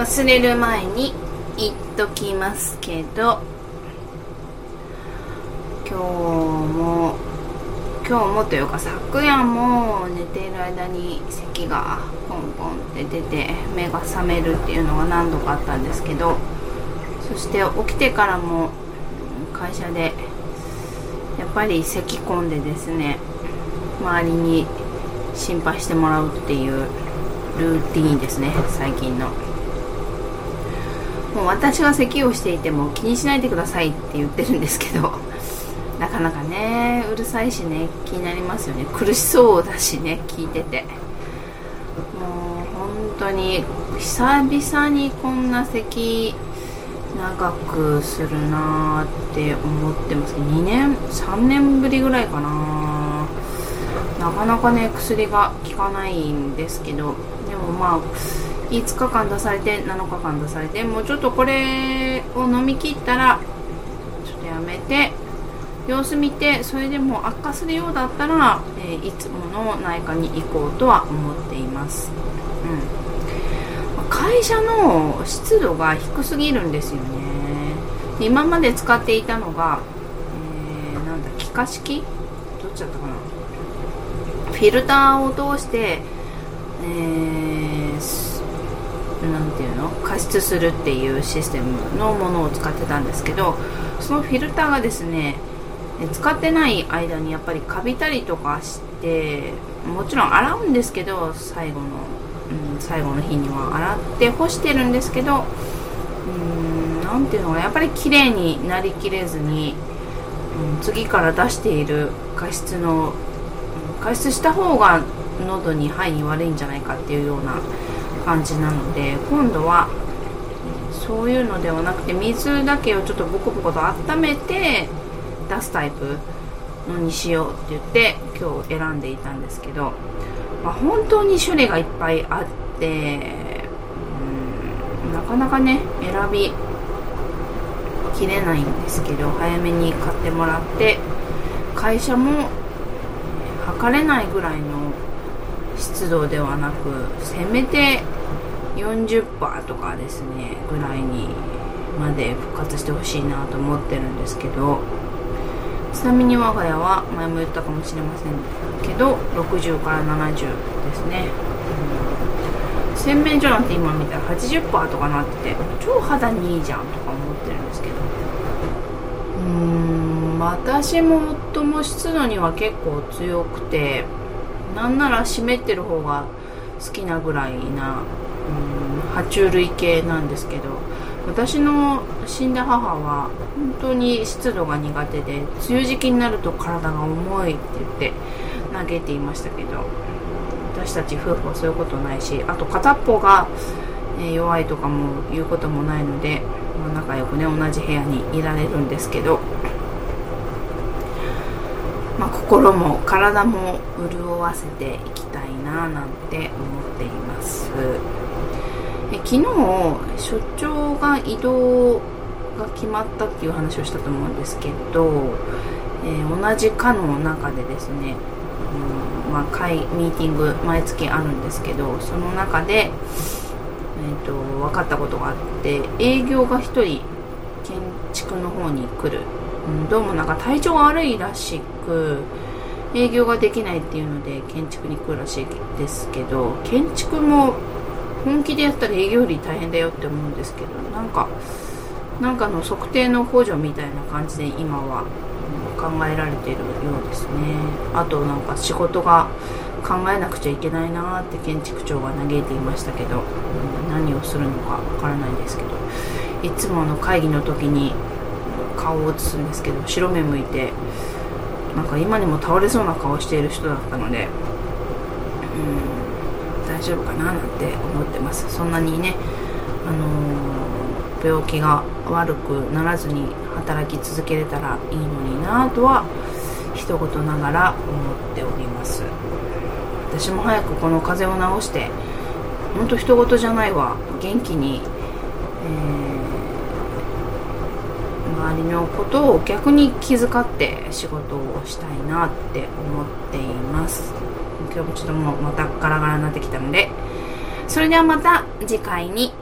忘れる前に言っときますけど、今日もというか昨夜も寝ている間に咳がポンポンって出て目が覚めるっていうのが何度かあったんですけど、そして起きてからも会社でやっぱり咳込んでですね、周りに心配してもらうっていうルーティーンですね。最近のもう私が咳をしていても気にしないでくださいって言ってるんですけど、なかなかね、うるさいしね、気になりますよね。苦しそうだしね、聞いてて。もう本当に久々にこんな咳長くするなって思ってます。2年3年ぶりぐらいかな。なかなかね、薬が効かないんですけど、でもまあ5日間出されて7日間出されて、もうちょっとこれを飲み切ったらちょっとやめて様子見て、それでも悪化するようだったら、いつもの内科に行こうとは思っています、会社の湿度が低すぎるんですよね。今まで使っていたのが、気化式どっちだったかな、フィルターを通して、加湿するっていうシステムのものを使ってたんですけど、そのフィルターがですね、使ってない間にやっぱりカビたりとかして、もちろん洗うんですけど、最後の日には洗って干してるんですけど、やっぱり綺麗になりきれずに、次から出している加湿した方が喉に肺に悪いんじゃないかっていうような感じなので、今度はそういうのではなくて、水だけをちょっとボコボコと温めて出すタイプのにしようって言って今日選んでいたんですけど、本当に種類がいっぱいあって、なかなかね選びきれないんですけど、早めに買ってもらって、会社も測れないぐらいの湿度ではなく、せめて 40% とかですねぐらいにまで復活してほしいなと思ってるんですけど、ちなみに我が家は前も言ったかもしれませんけど60から70ですね、洗面所なんて今見たら 80% とかなってて、超肌にいいじゃんとか思ってるんですけど、私も夫も湿度には結構強くて、なんなら湿ってる方が好きなぐらいな、爬虫類系なんですけど、私の死んだ母は本当に湿度が苦手で、梅雨時期になると体が重いって言って嘆いていましたけど、私たち夫婦はそういうことないし、あと片っぽが弱いとかも言うこともないので、仲良くね同じ部屋にいられるんですけど、心も体も潤わせていきたいななんて思っています。昨日所長が移動が決まったっていう話をしたと思うんですけど、同じ課の中でですね、ミーティング毎月あるんですけど、その中で、分かったことがあって、営業が一人建築の方に来る、どうもなんか体調が悪いらしく営業ができないっていうので建築に来るらしいですけど、建築も本気でやったら営業より大変だよって思うんですけど、なんかの測定の補助みたいな感じで今は考えられているようですね。あとなんか仕事が考えなくちゃいけないなって建築長が嘆いていましたけど、何をするのかわからないんですけど、いつもの会議の時に顔を映すんですけど、白目向いてなんか今にも倒れそうな顔している人だったので、大丈夫かななんて思ってます。そんなにね、病気が悪くならずに働き続けれたらいいのになぁとは一言ながら思っております。私も早くこの風邪を治して、ほんと人事じゃないわ、元気に、周りのことを逆に気遣って仕事をしたいなって思っています。今日もちょっともうまたガラガラになってきたので、それではまた次回に。